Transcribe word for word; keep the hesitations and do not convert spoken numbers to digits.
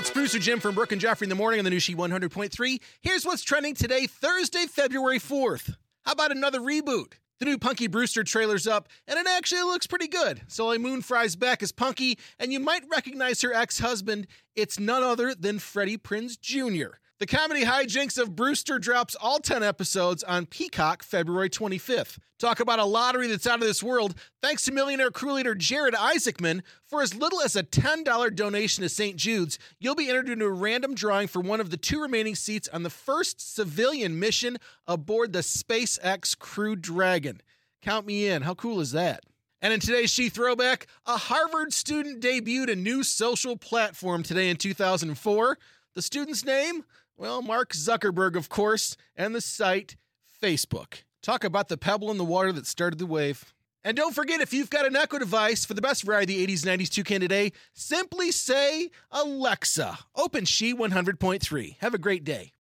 it's Bruce or Jim from Brooke and Jeffrey in the morning on the new She one hundred point three. Here's what's trending today, Thursday, February fourth. How about another reboot? The new Punky Brewster trailer's up, and it actually looks pretty good. Soleil Moon Frye's back as Punky, and you might recognize her ex-husband. It's none other than Freddie Prinze Junior The comedy hijinks of Brewster drops all ten episodes on Peacock February twenty-fifth. Talk about a lottery that's out of this world. Thanks to millionaire crew leader Jared Isaacman. For as little as a ten dollars donation to Saint Jude's, you'll be entered into a random drawing for one of the two remaining seats on the first civilian mission aboard the SpaceX Crew Dragon. Count me in. How cool is that? And in today's She Throwback, a Harvard student debuted a new social platform today in two thousand four. The student's name? Well, Mark Zuckerberg, of course, and the site, Facebook. Talk about the pebble in the water that started the wave. And don't forget, if you've got an Echo device for the best variety of the eighties and nineties toucan today, simply say, Alexa, open She one hundred point three. Have a great day.